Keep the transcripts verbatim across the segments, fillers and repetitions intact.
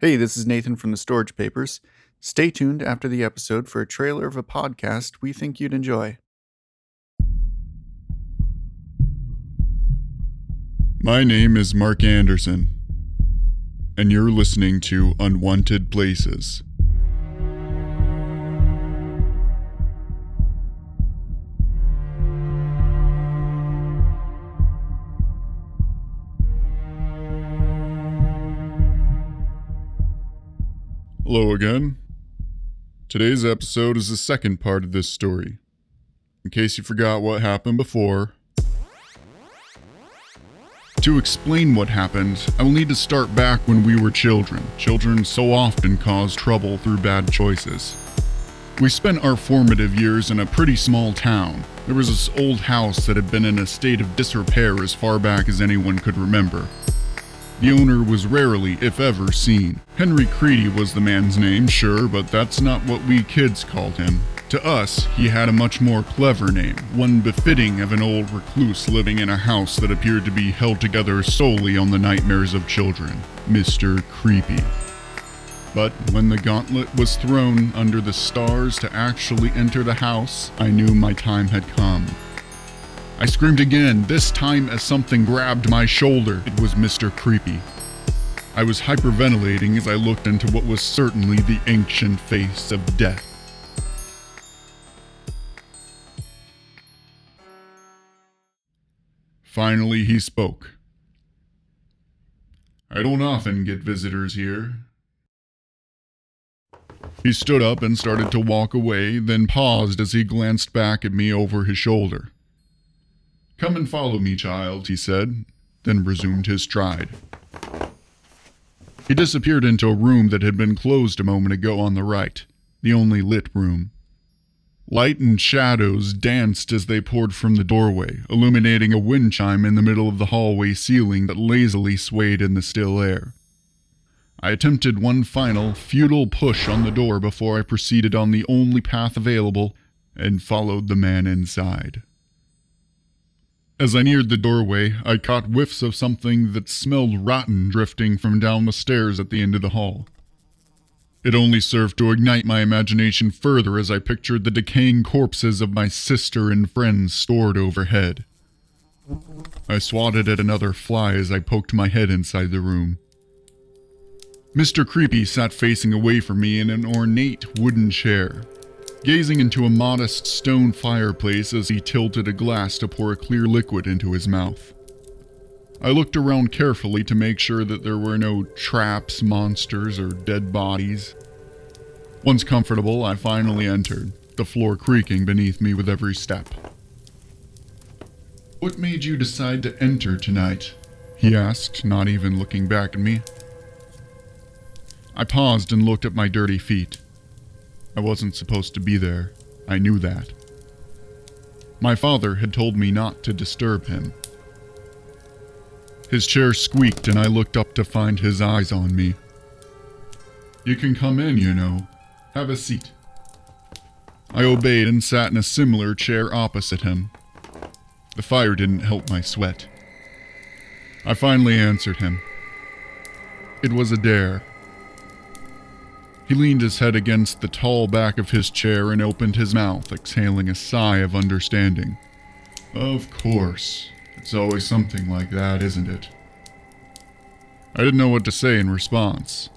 Hey, this is Nathan from The Storage Papers. Stay tuned after the episode for a trailer of a podcast we think you'd enjoy. My name is Mark Anderson, and you're listening to Unwanted Places. Hello again. Today's episode is the second part of this story. In case you forgot what happened before. To explain what happened, I will need to start back when we were children. Children so often cause trouble through bad choices. We spent our formative years in a pretty small town. There was this old house that had been in a state of disrepair as far back as anyone could remember. The owner was rarely, if ever, seen. Henry Creedy was the man's name, sure, but that's not what we kids called him. To us, he had a much more clever name, one befitting of an old recluse living in a house that appeared to be held together solely on the nightmares of children, Mister Creepy. But when the gauntlet was thrown under the stars to actually enter the house, I knew my time had come. I screamed again, this time as something grabbed my shoulder. It was Mister Creepy. I was hyperventilating as I looked into what was certainly the ancient face of death. Finally, he spoke. I don't often get visitors here. He stood up and started to walk away, then paused as he glanced back at me over his shoulder. Come and follow me, child, he said, then resumed his stride. He disappeared into a room that had been closed a moment ago on the right, the only lit room. Light and shadows danced as they poured from the doorway, illuminating a wind chime in the middle of the hallway ceiling that lazily swayed in the still air. I attempted one final, futile push on the door before I proceeded on the only path available and followed the man inside. As I neared the doorway, I caught whiffs of something that smelled rotten drifting from down the stairs at the end of the hall. It only served to ignite my imagination further as I pictured the decaying corpses of my sister and friends stored overhead. I swatted at another fly as I poked my head inside the room. Mister Creepy sat facing away from me in an ornate wooden chair, gazing into a modest stone fireplace as he tilted a glass to pour a clear liquid into his mouth. I looked around carefully to make sure that there were no traps, monsters, or dead bodies. Once comfortable, I finally entered, the floor creaking beneath me with every step. What made you decide to enter tonight? He asked, not even looking back at me. I paused and looked at my dirty feet. I wasn't supposed to be there. I knew that. My father had told me not to disturb him. His chair squeaked and I looked up to find his eyes on me. You can come in, you know. Have a seat. I obeyed and sat in a similar chair opposite him. The fire didn't help my sweat. I finally answered him. It was a dare. He leaned his head against the tall back of his chair and opened his mouth, exhaling a sigh of understanding. Of course. It's always something like that, isn't it? I didn't know what to say in response.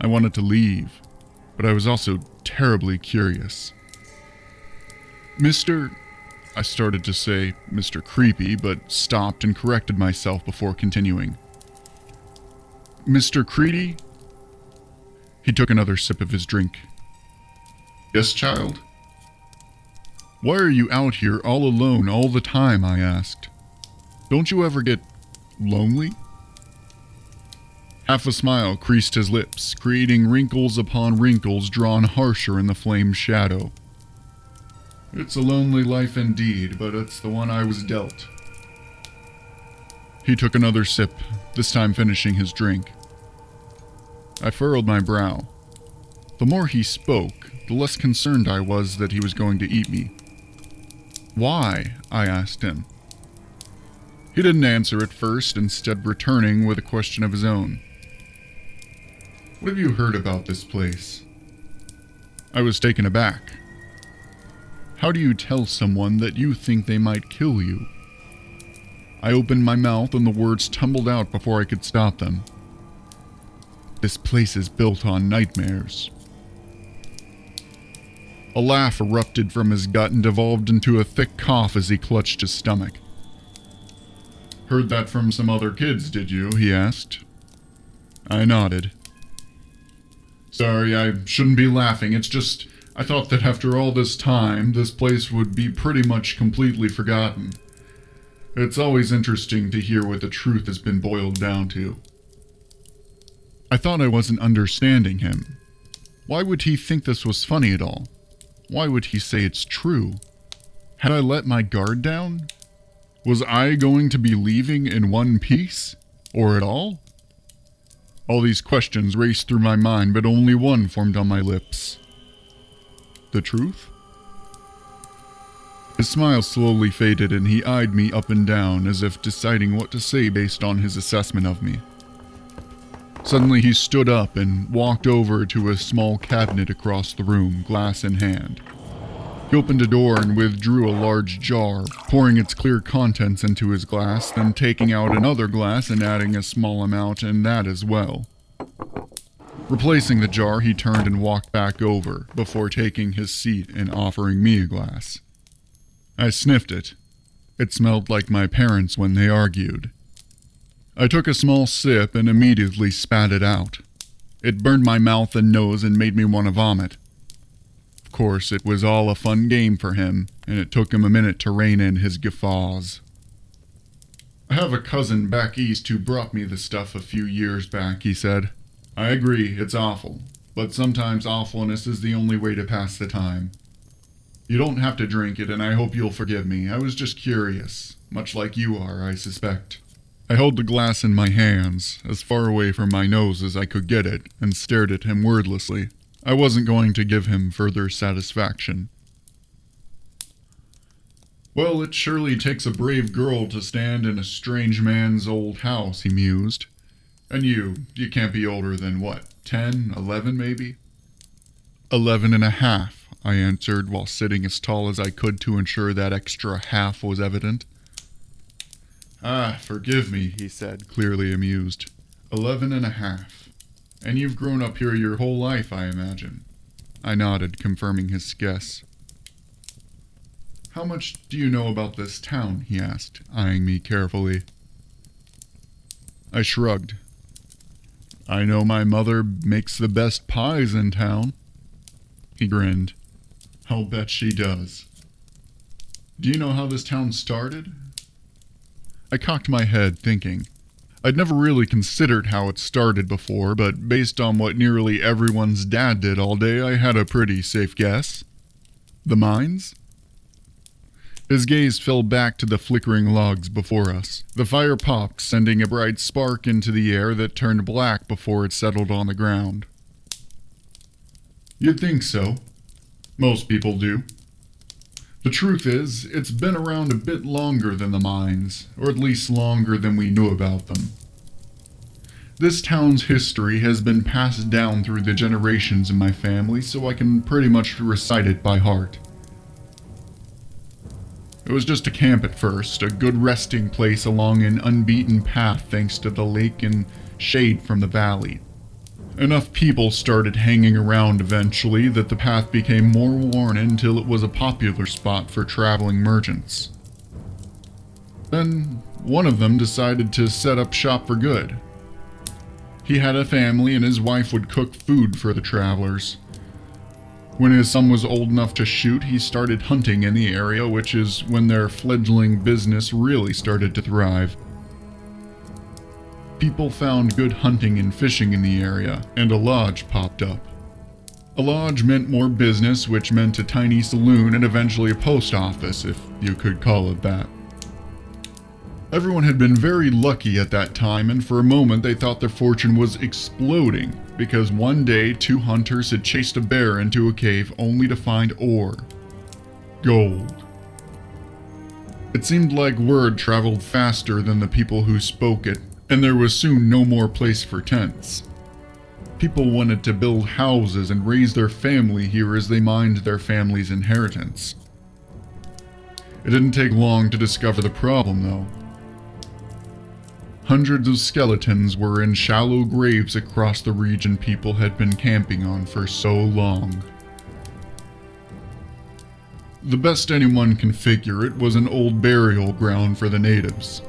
I wanted to leave, but I was also terribly curious. Mister I started to say Mister Creepy, but stopped and corrected myself before continuing. Mister Creedy? He took another sip of his drink. Yes, child? Why are you out here all alone all the time? I asked. Don't you ever get lonely? Half a smile creased his lips, creating wrinkles upon wrinkles drawn harsher in the flame's shadow. It's a lonely life indeed, but it's the one I was dealt. He took another sip, this time finishing his drink. I furrowed my brow. The more he spoke, the less concerned I was that he was going to eat me. Why? I asked him. He didn't answer at first, instead returning with a question of his own. What have you heard about this place? I was taken aback. How do you tell someone that you think they might kill you? I opened my mouth and the words tumbled out before I could stop them. This place is built on nightmares. A laugh erupted from his gut and devolved into a thick cough as he clutched his stomach. Heard that from some other kids, did you? He asked. I nodded. Sorry, I shouldn't be laughing. It's just... I thought that after all this time, this place would be pretty much completely forgotten. It's always interesting to hear what the truth has been boiled down to. I thought I wasn't understanding him. Why would he think this was funny at all? Why would he say it's true? Had I let my guard down? Was I going to be leaving in one piece? Or at all? All these questions raced through my mind, but only one formed on my lips. The truth? His smile slowly faded and he eyed me up and down as if deciding what to say based on his assessment of me. Suddenly he stood up and walked over to a small cabinet across the room, glass in hand. He opened a door and withdrew a large jar, pouring its clear contents into his glass, then taking out another glass and adding a small amount in that as well. Replacing the jar, he turned and walked back over, before taking his seat and offering me a glass. I sniffed it. It smelled like my parents when they argued. I took a small sip and immediately spat it out. It burned my mouth and nose and made me want to vomit. Of course, it was all a fun game for him, and it took him a minute to rein in his guffaws. I have a cousin back east who brought me the stuff a few years back, he said. I agree, it's awful, but sometimes awfulness is the only way to pass the time. You don't have to drink it, and I hope you'll forgive me. I was just curious, much like you are, I suspect. I held the glass in my hands, as far away from my nose as I could get it, and stared at him wordlessly. I wasn't going to give him further satisfaction. Well, it surely takes a brave girl to stand in a strange man's old house, he mused. And you, you can't be older than what, ten, eleven maybe? Eleven and a half, I answered while sitting as tall as I could to ensure that extra half was evident. Ah, forgive me, he said, clearly amused. Eleven and a half. And you've grown up here your whole life, I imagine. I nodded, confirming his guess. How much do you know about this town? He asked, eyeing me carefully. I shrugged. I know my mother makes the best pies in town. He grinned. I'll bet she does. Do you know how this town started? I cocked my head, thinking. I'd never really considered how it started before, but based on what nearly everyone's dad did all day, I had a pretty safe guess. The mines? His gaze fell back to the flickering logs before us. The fire popped, sending a bright spark into the air that turned black before it settled on the ground. You'd think so. Most people do. The truth is, it's been around a bit longer than the mines, or at least longer than we knew about them. This town's history has been passed down through the generations in my family, so I can pretty much recite it by heart. It was just a camp at first, a good resting place along an unbeaten path thanks to the lake and shade from the valley. Enough people started hanging around eventually that the path became more worn until it was a popular spot for traveling merchants. Then, one of them decided to set up shop for good. He had a family and his wife would cook food for the travelers. When his son was old enough to shoot, he started hunting in the area, which is when their fledgling business really started to thrive. People found good hunting and fishing in the area, and a lodge popped up. A lodge meant more business, which meant a tiny saloon and eventually a post office, if you could call it that. Everyone had been very lucky at that time, and for a moment they thought their fortune was exploding, because one day two hunters had chased a bear into a cave only to find ore. Gold. It seemed like word traveled faster than the people who spoke it, and there was soon no more place for tents. People wanted to build houses and raise their family here as they mined their family's inheritance. It didn't take long to discover the problem, though. Hundreds of skeletons were in shallow graves across the region people had been camping on for so long. The best anyone can figure it was an old burial ground for the natives.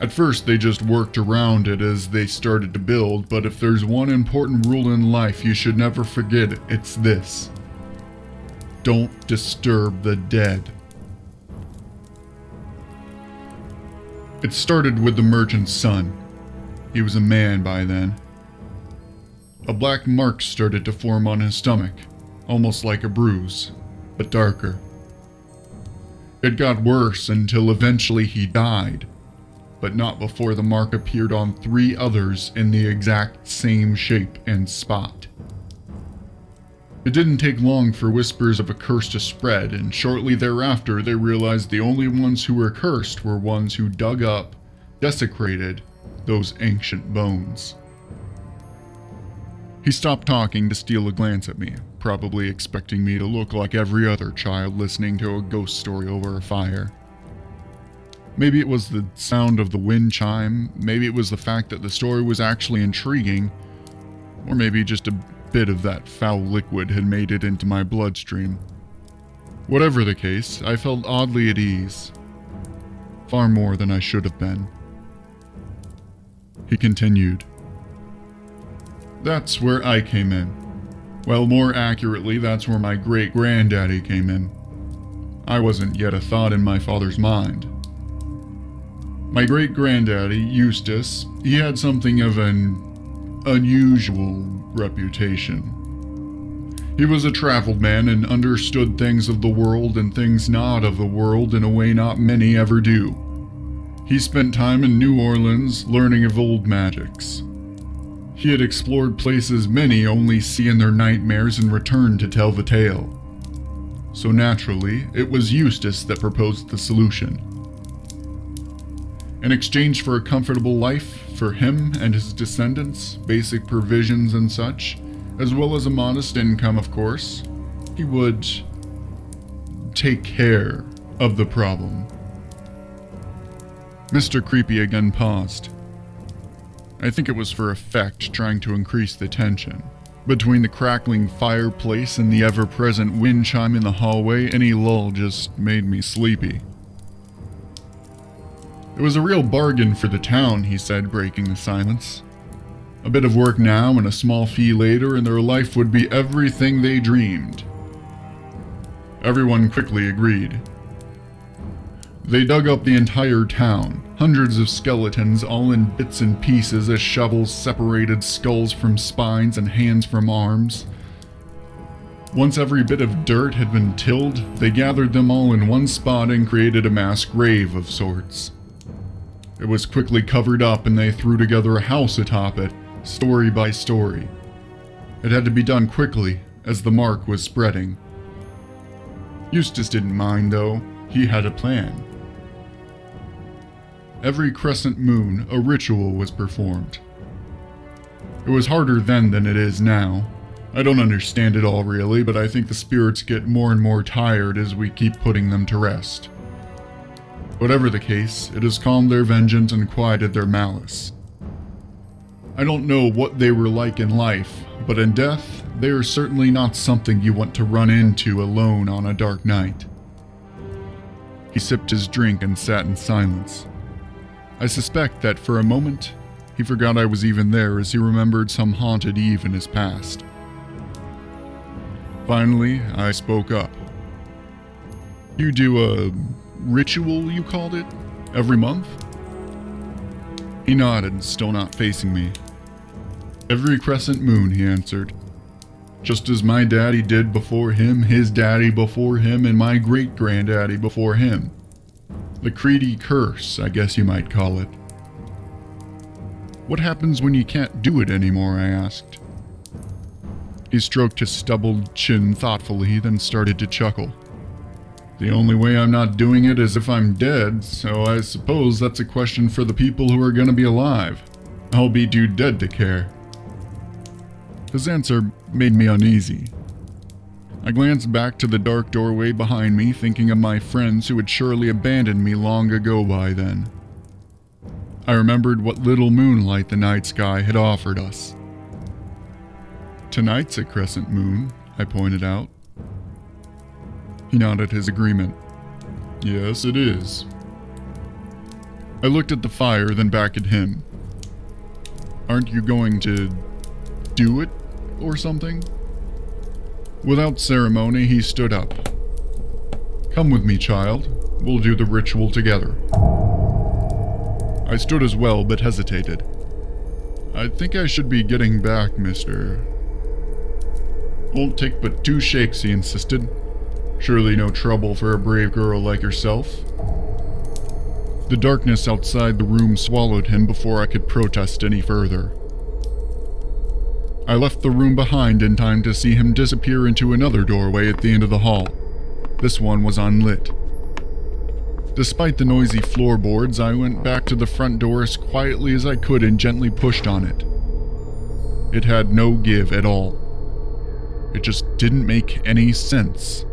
At first they just worked around it as they started to build, but if there's one important rule in life you should never forget, it's this. Don't disturb the dead. It started with the merchant's son. He was a man by then. A black mark started to form on his stomach, almost like a bruise, but darker. It got worse until eventually he died, but not before the mark appeared on three others in the exact same shape and spot. It didn't take long for whispers of a curse to spread, and shortly thereafter they realized the only ones who were cursed were ones who dug up, desecrated, those ancient bones. He stopped talking to steal a glance at me, probably expecting me to look like every other child listening to a ghost story over a fire. Maybe it was the sound of the wind chime, maybe it was the fact that the story was actually intriguing, or maybe just a bit of that foul liquid had made it into my bloodstream. Whatever the case, I felt oddly at ease. Far more than I should have been. He continued. That's where I came in. Well, more accurately, that's where my great-granddaddy came in. I wasn't yet a thought in my father's mind. My great-granddaddy, Eustace, he had something of an unusual reputation. He was a traveled man and understood things of the world and things not of the world in a way not many ever do. He spent time in New Orleans learning of old magics. He had explored places many only see in their nightmares and returned to tell the tale. So naturally, it was Eustace that proposed the solution. In exchange for a comfortable life for him and his descendants, basic provisions and such, as well as a modest income, of course, he would take care of the problem. Mister Creepy again paused. I think it was for effect, trying to increase the tension. Between the crackling fireplace and the ever-present wind chime in the hallway, any lull just made me sleepy. It was a real bargain for the town, he said, breaking the silence. A bit of work now and a small fee later, and their life would be everything they dreamed. Everyone quickly agreed. They dug up the entire town, hundreds of skeletons all in bits and pieces as shovels separated skulls from spines and hands from arms. Once every bit of dirt had been tilled, they gathered them all in one spot and created a mass grave of sorts. It was quickly covered up and they threw together a house atop it, story by story. It had to be done quickly, as the mark was spreading. Eustace didn't mind, though. He had a plan. Every crescent moon, a ritual was performed. It was harder then than it is now. I don't understand it all, really, but I think the spirits get more and more tired as we keep putting them to rest. Whatever the case, it has calmed their vengeance and quieted their malice. I don't know what they were like in life, but in death, they are certainly not something you want to run into alone on a dark night. He sipped his drink and sat in silence. I suspect that for a moment, he forgot I was even there as he remembered some haunted eve in his past. Finally, I spoke up. You do a ritual, you called it, every month? He nodded, still not facing me. Every crescent moon, he answered. Just as my daddy did before him, his daddy before him, and my great-granddaddy before him. The Creedy curse, I guess you might call it. What happens when you can't do it anymore, I asked. He stroked his stubbled chin thoughtfully, then started to chuckle. The only way I'm not doing it is if I'm dead, so I suppose that's a question for the people who are going to be alive. I'll be too dead to care. His answer made me uneasy. I glanced back to the dark doorway behind me, thinking of my friends who had surely abandoned me long ago by then. I remembered what little moonlight the night sky had offered us. Tonight's a crescent moon, I pointed out. He nodded his agreement. Yes, it is. I looked at the fire, then back at him. Aren't you going to do it or something? Without ceremony, he stood up. Come with me, child. We'll do the ritual together. I stood as well, but hesitated. I think I should be getting back, mister. Won't take but two shakes, he insisted. Surely no trouble for a brave girl like yourself. The darkness outside the room swallowed him before I could protest any further. I left the room behind in time to see him disappear into another doorway at the end of the hall. This one was unlit. Despite the noisy floorboards, I went back to the front door as quietly as I could and gently pushed on it. It had no give at all. It just didn't make any sense.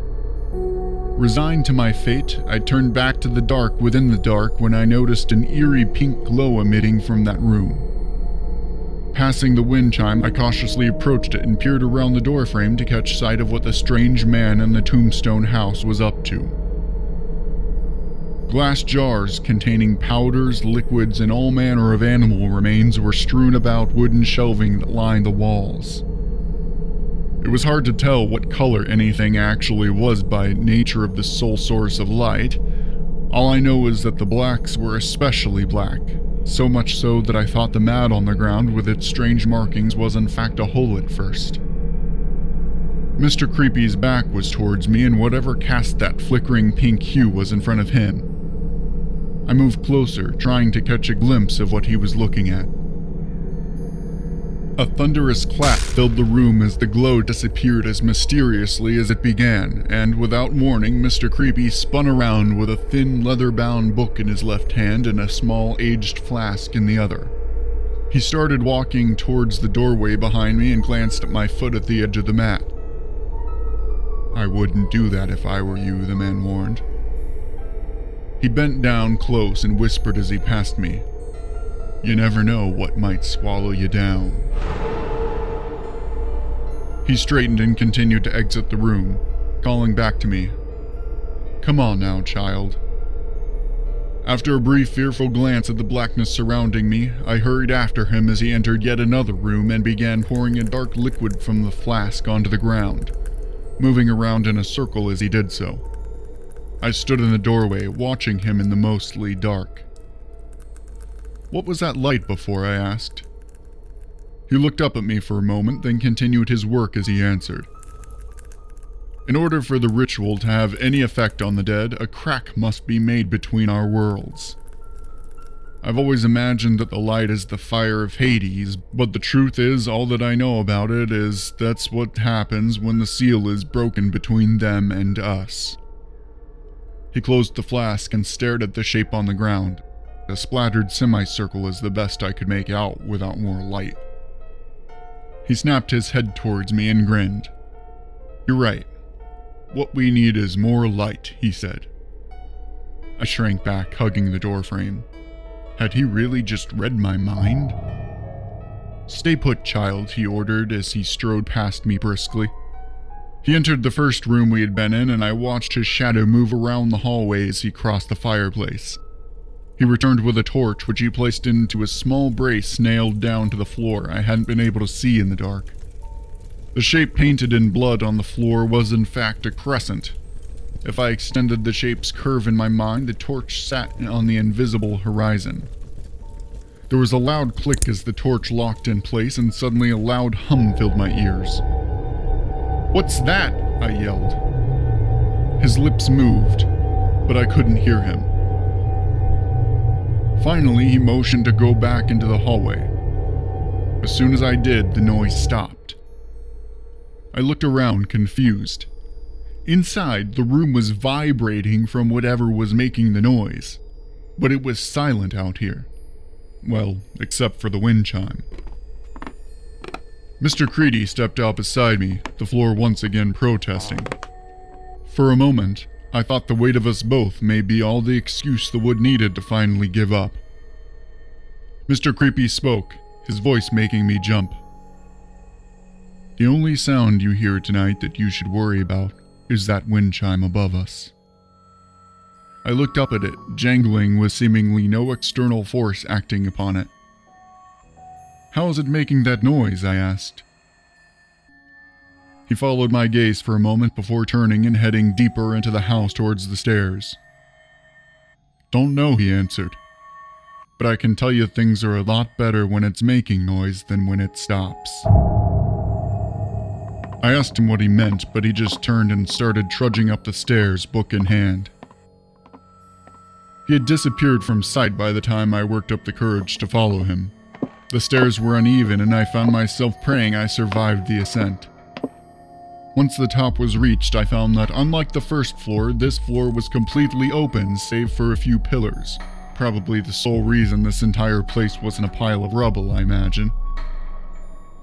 Resigned to my fate, I turned back to the dark within the dark when I noticed an eerie pink glow emitting from that room. Passing the wind chime, I cautiously approached it and peered around the doorframe to catch sight of what the strange man in the tombstone house was up to. Glass jars containing powders, liquids, and all manner of animal remains were strewn about wooden shelving that lined the walls. It was hard to tell what color anything actually was by nature of the sole source of light. All I know is that the blacks were especially black, so much so that I thought the mat on the ground with its strange markings was in fact a hole at first. Mister Creepy's back was towards me, and whatever cast that flickering pink hue was in front of him. I moved closer, trying to catch a glimpse of what he was looking at. A thunderous clap filled the room as the glow disappeared as mysteriously as it began, and without warning, Mister Creepy spun around with a thin leather-bound book in his left hand and a small aged flask in the other. He started walking towards the doorway behind me and glanced at my foot at the edge of the mat. I wouldn't do that if I were you, the man warned. He bent down close and whispered as he passed me. You never know what might swallow you down. He straightened and continued to exit the room, calling back to me. Come on now, child. After a brief fearful glance at the blackness surrounding me, I hurried after him as he entered yet another room and began pouring a dark liquid from the flask onto the ground, moving around in a circle as he did so. I stood in the doorway, watching him in the mostly dark. What was that light before? I asked. He looked up at me for a moment, then continued his work as he answered. In order for the ritual to have any effect on the dead, a crack must be made between our worlds. I've always imagined that the light is the fire of Hades, but the truth is, all that I know about it is that's what happens when the seal is broken between them and us. He closed the flask and stared at the shape on the ground. A splattered semicircle is the best I could make out without more light. He snapped his head towards me and grinned. You're right. What we need is more light, he said. I shrank back, hugging the doorframe. Had he really just read my mind? "Stay put, child," he ordered as he strode past me briskly. He entered the first room we had been in, and I watched his shadow move around the hallway as he crossed the fireplace. He returned with a torch, which he placed into a small brace nailed down to the floor. I hadn't been able to see in the dark. The shape painted in blood on the floor was in fact a crescent. If I extended the shape's curve in my mind, the torch sat on the invisible horizon. There was a loud click as the torch locked in place, and suddenly a loud hum filled my ears. "What's that?" I yelled. His lips moved, but I couldn't hear him. Finally, he motioned to go back into the hallway. As soon as I did, the noise stopped. I looked around, confused. Inside, the room was vibrating from whatever was making the noise, but it was silent out here. Well, except for the wind chime. Mister Creedy stepped out beside me, the floor once again protesting. For a moment, I thought the weight of us both may be all the excuse the wood needed to finally give up. Mister Creepy spoke, his voice making me jump. "The only sound you hear tonight that you should worry about is that wind chime above us." I looked up at it, jangling with seemingly no external force acting upon it. "How is it making that noise?" I asked. He followed my gaze for a moment before turning and heading deeper into the house towards the stairs. "Don't know," he answered. "But I can tell you things are a lot better when it's making noise than when it stops." I asked him what he meant, but he just turned and started trudging up the stairs, book in hand. He had disappeared from sight by the time I worked up the courage to follow him. The stairs were uneven, and I found myself praying I survived the ascent. Once the top was reached, I found that unlike the first floor, this floor was completely open save for a few pillars. Probably the sole reason this entire place wasn't a pile of rubble, I imagine.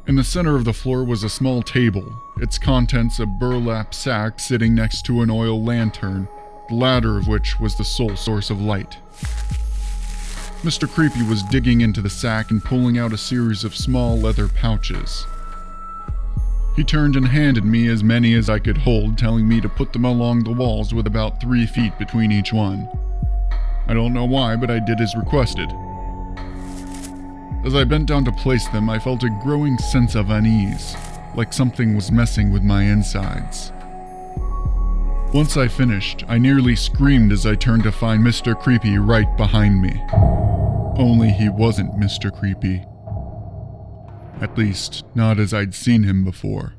In the center of the floor was a small table, its contents a burlap sack sitting next to an oil lantern, the latter of which was the sole source of light. Mister Creepy was digging into the sack and pulling out a series of small leather pouches. He turned and handed me as many as I could hold, telling me to put them along the walls with about three feet between each one. I don't know why, but I did as requested. As I bent down to place them, I felt a growing sense of unease, like something was messing with my insides. Once I finished, I nearly screamed as I turned to find Mister Creepy right behind me. Only he wasn't Mister Creepy. At least, not as I'd seen him before.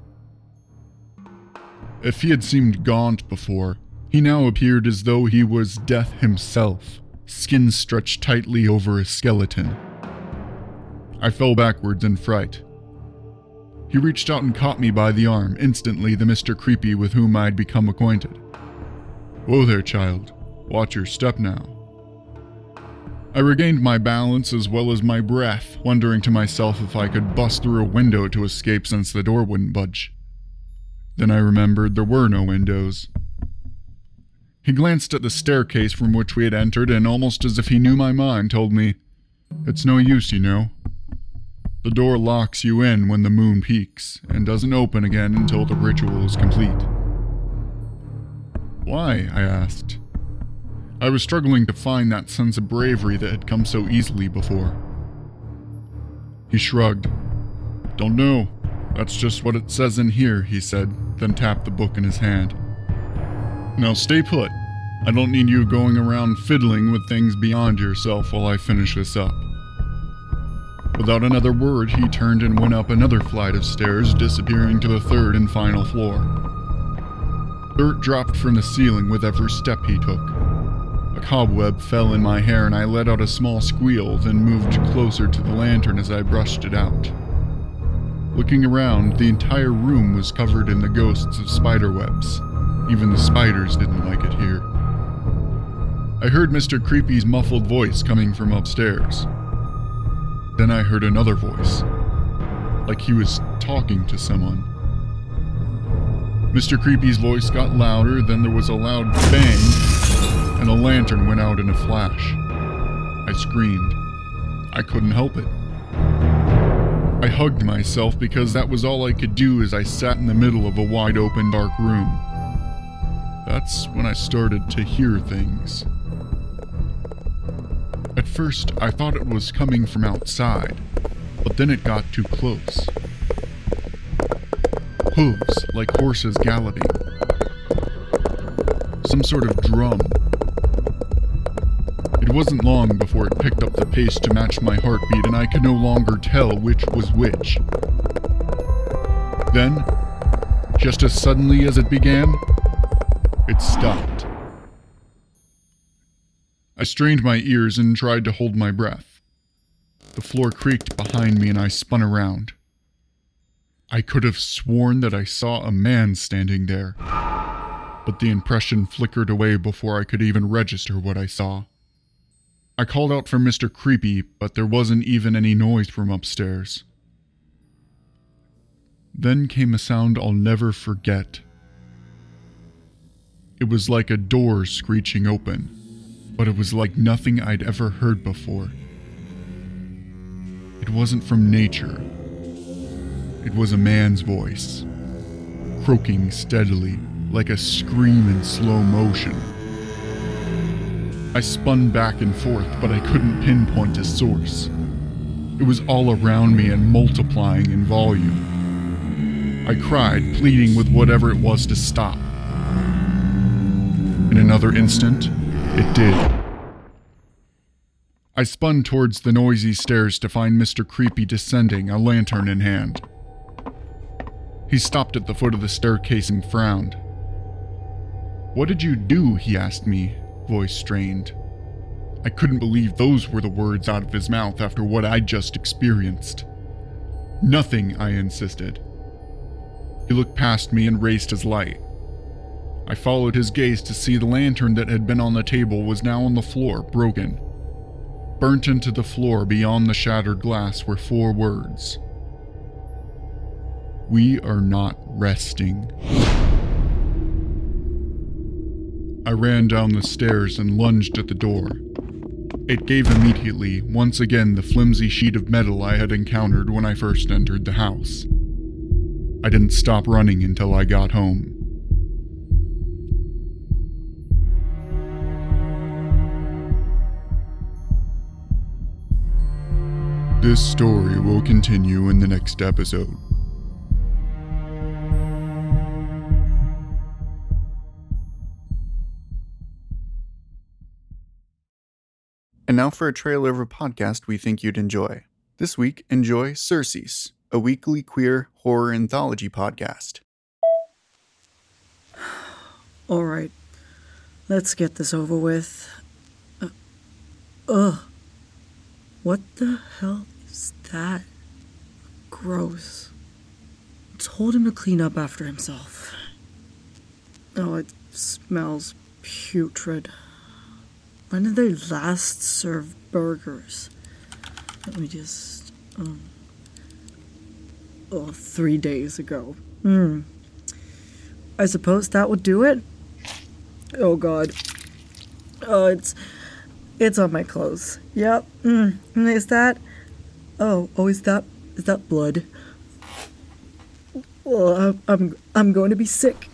If he had seemed gaunt before, he now appeared as though he was death himself, skin stretched tightly over a skeleton. I fell backwards in fright. He reached out and caught me by the arm, instantly the Mister Creepy with whom I'd become acquainted. "Whoa there, child. Watch your step now." I regained my balance as well as my breath, wondering to myself if I could bust through a window to escape since the door wouldn't budge. Then I remembered there were no windows. He glanced at the staircase from which we had entered and, almost as if he knew my mind, told me, "It's no use, you know. The door locks you in when the moon peaks and doesn't open again until the ritual is complete." "Why?" I asked. I was struggling to find that sense of bravery that had come so easily before. He shrugged. "Don't know. That's just what it says in here," he said, then tapped the book in his hand. "Now stay put. I don't need you going around fiddling with things beyond yourself while I finish this up." Without another word, he turned and went up another flight of stairs, disappearing to the third and final floor. Dirt dropped from the ceiling with every step he took. A cobweb fell in my hair and I let out a small squeal, then moved closer to the lantern as I brushed it out. Looking around, the entire room was covered in the ghosts of spiderwebs. Even the spiders didn't like it here. I heard Mister Creepy's muffled voice coming from upstairs. Then I heard another voice, like he was talking to someone. Mister Creepy's voice got louder, then there was a loud bang, and a lantern went out in a flash. I screamed. I couldn't help it. I hugged myself because that was all I could do as I sat in the middle of a wide open dark room. That's when I started to hear things. At first, I thought it was coming from outside, but then it got too close. Hooves like horses galloping. Some sort of drum. It wasn't long before it picked up the pace to match my heartbeat, and I could no longer tell which was which. Then, just as suddenly as it began, it stopped. I strained my ears and tried to hold my breath. The floor creaked behind me and I spun around. I could have sworn that I saw a man standing there, but the impression flickered away before I could even register what I saw. I called out for Mister Creepy, but there wasn't even any noise from upstairs. Then came a sound I'll never forget. It was like a door screeching open. But it was like nothing I'd ever heard before. It wasn't from nature. It was a man's voice, croaking steadily, like a scream in slow motion. I spun back and forth, but I couldn't pinpoint its source. It was all around me and multiplying in volume. I cried, pleading with whatever it was to stop. In another instant, it did. I spun towards the noisy stairs to find Mister Creepy descending, a lantern in hand. He stopped at the foot of the staircase and frowned. "What did you do?" he asked me, voice strained. I couldn't believe those were the words out of his mouth after what I'd just experienced. "Nothing," I insisted. He looked past me and raised his light. I followed his gaze to see the lantern that had been on the table was now on the floor, broken. Burnt into the floor beyond the shattered glass were four words. "We are not resting." I ran down the stairs and lunged at the door. It gave immediately, once again, the flimsy sheet of metal I had encountered when I first entered the house. I didn't stop running until I got home. This story will continue in the next episode. And now for a trailer of a podcast we think you'd enjoy. This week, enjoy Surcease, a weekly queer horror anthology podcast. All right, let's get this over with. Uh, ugh. What the hell is that? Gross. I told him to clean up after himself. Oh, it smells putrid. When did they last serve burgers? Let me just... Um, oh, three days ago. Hmm. I suppose that would do it? Oh, God. Oh, it's... It's on my clothes. Yep. Mm. Is that... Oh, oh, is that... Is that blood? Oh, I'm, I'm going to be sick.